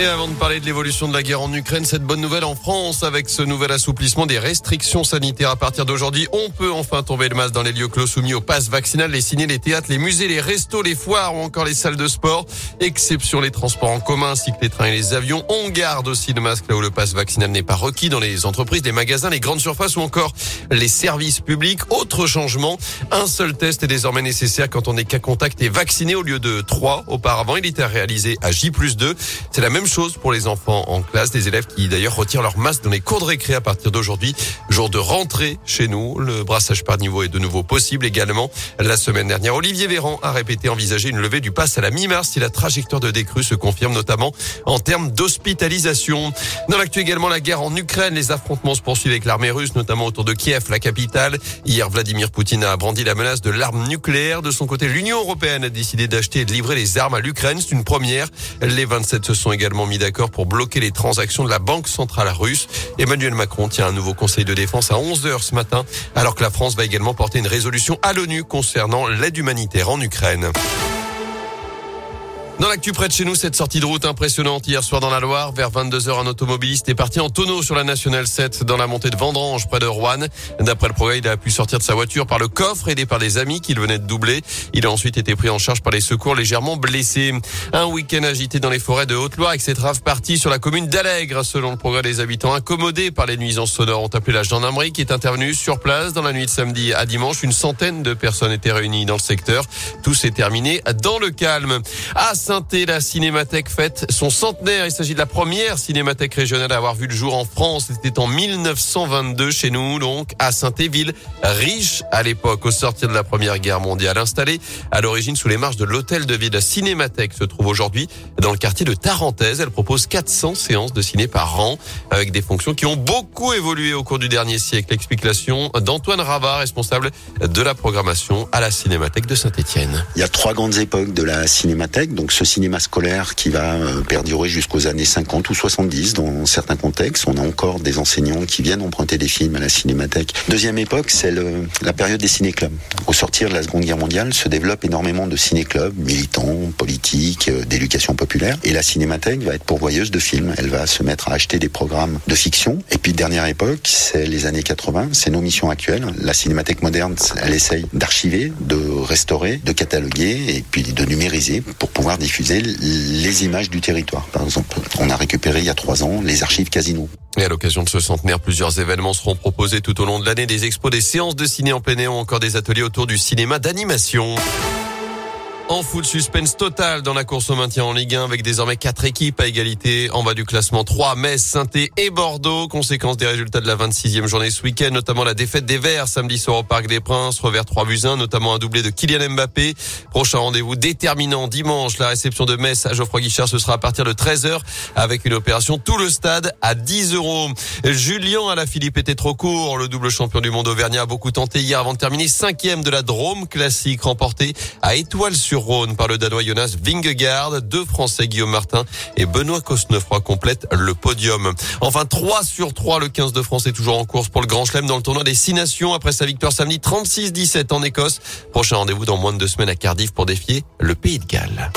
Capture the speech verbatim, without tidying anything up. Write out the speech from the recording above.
Et avant de parler de l'évolution de la guerre en Ukraine, cette bonne nouvelle en France, avec ce nouvel assouplissement des restrictions sanitaires à partir d'aujourd'hui, on peut enfin tomber le masque dans les lieux clos soumis au pass vaccinal, les ciné, les théâtres, les musées, les restos, les foires ou encore les salles de sport. Exception les transports en commun ainsi que les trains et les avions. On garde aussi le masque là où le pass vaccinal n'est pas requis, dans les entreprises, les magasins, les grandes surfaces ou encore les services publics. Autre changement, un seul test est désormais nécessaire quand on est cas contact et vacciné au lieu de trois auparavant. Il était réalisé à J plus deux. C'est la même chose pour les enfants en classe, des élèves qui d'ailleurs retirent leur masque dans les cours de récré à partir d'aujourd'hui, jour de rentrée chez nous. Le brassage par niveau est de nouveau possible également. La semaine dernière, Olivier Véran a répété envisager une levée du pass à la mi-mars si la trajectoire de décrue se confirme, notamment en termes d'hospitalisation. Dans l'actu également, la guerre en Ukraine, les affrontements se poursuivent avec l'armée russe, notamment autour de Kiev, la capitale. Hier, Vladimir Poutine a brandi la menace de l'arme nucléaire. De son côté, l'Union européenne a décidé d'acheter et de livrer les armes à l'Ukraine. C'est une première. Les vingt-sept se sont également mis d'accord pour bloquer les transactions de la Banque centrale russe. Emmanuel Macron tient un nouveau conseil de défense à onze heures ce matin, alors que la France va également porter une résolution à l'ONU concernant l'aide humanitaire en Ukraine. Dans l'actu près de chez nous, cette sortie de route impressionnante hier soir dans la Loire. Vers vingt-deux heures, un automobiliste est parti en tonneau sur la Nationale sept dans la montée de Vendrange, près de Roanne. D'après le progrès, il a pu sortir de sa voiture par le coffre, aidé par des amis qu'il venait de doubler. Il a ensuite été pris en charge par les secours, légèrement blessé. Un week-end agité dans les forêts de Haute-Loire avec cette rave partie sur la commune d'Allègre. Selon le progrès, les habitants incommodés par les nuisances sonores ont appelé la gendarmerie qui est intervenue sur place. Dans la nuit de samedi à dimanche, une centaine de personnes étaient réunies dans le secteur. Tout s'est terminé dans le calme. À Saint-Étienne, la Cinémathèque fête son centenaire. Il s'agit de la première Cinémathèque régionale à avoir vu le jour en France. C'était en mille neuf cent vingt-deux chez nous, donc à Saint-Étienne, ville riche à l'époque, au sortir de la Première Guerre mondiale. Installée à l'origine sous les marches de l'hôtel de ville, la Cinémathèque se trouve aujourd'hui dans le quartier de Tarentaise. Elle propose quatre cents séances de ciné par an, avec des fonctions qui ont beaucoup évolué au cours du dernier siècle. L'explication d'Antoine Ravard, responsable de la programmation à la Cinémathèque de Saint-Étienne. Il y a trois grandes époques de la Cinémathèque. Donc ce cinéma scolaire qui va perdurer jusqu'aux années cinquante ou soixante-dix dans certains contextes. On a encore des enseignants qui viennent emprunter des films à la Cinémathèque. Deuxième époque, c'est le, la période des ciné-clubs. Au sortir de la Seconde Guerre mondiale, se développent énormément de ciné-clubs, militants, politiques, d'éducation populaire. Et la Cinémathèque va être pourvoyeuse de films. Elle va se mettre à acheter des programmes de fiction. Et puis dernière époque, c'est les années quatre-vingts, c'est nos missions actuelles. La Cinémathèque moderne, elle essaye d'archiver, de restaurer, de cataloguer et puis de numériser pour pouvoir diffuser les images du territoire. Par exemple, on a récupéré il y a trois ans les archives Casino. Et à l'occasion de ce centenaire, plusieurs événements seront proposés tout au long de l'année, des expos, des séances de ciné en plein air ou encore des ateliers autour du cinéma d'animation. En foot, suspense total dans la course au maintien en Ligue un avec désormais quatre équipes à égalité en bas du classement. Trois, Metz, Saint-Étienne et Bordeaux. Conséquence des résultats de la vingt-sixième journée ce week-end, notamment la défaite des Verts samedi soir au Parc des Princes, revers trois buts à un, notamment un doublé de Kylian Mbappé. Prochain rendez-vous déterminant dimanche, la réception de Metz à Geoffroy Guichard, ce sera à partir de treize heures avec une opération tout le stade à dix euros. Julian Alaphilippe était trop court. Le double champion du monde auvergnat a beaucoup tenté hier avant de terminer cinquième de la Drôme classique remportée à Étoile sur Rhône par le Danois Jonas Vingegaard. Deux Français, Guillaume Martin et Benoît Cosnefroy, complètent le podium. Enfin, trois sur trois, le quinze de France est toujours en course pour le Grand Chelem dans le tournoi des six nations après sa victoire samedi trente-six à dix-sept en Écosse. Prochain rendez-vous dans moins de deux semaines à Cardiff pour défier le Pays de Galles.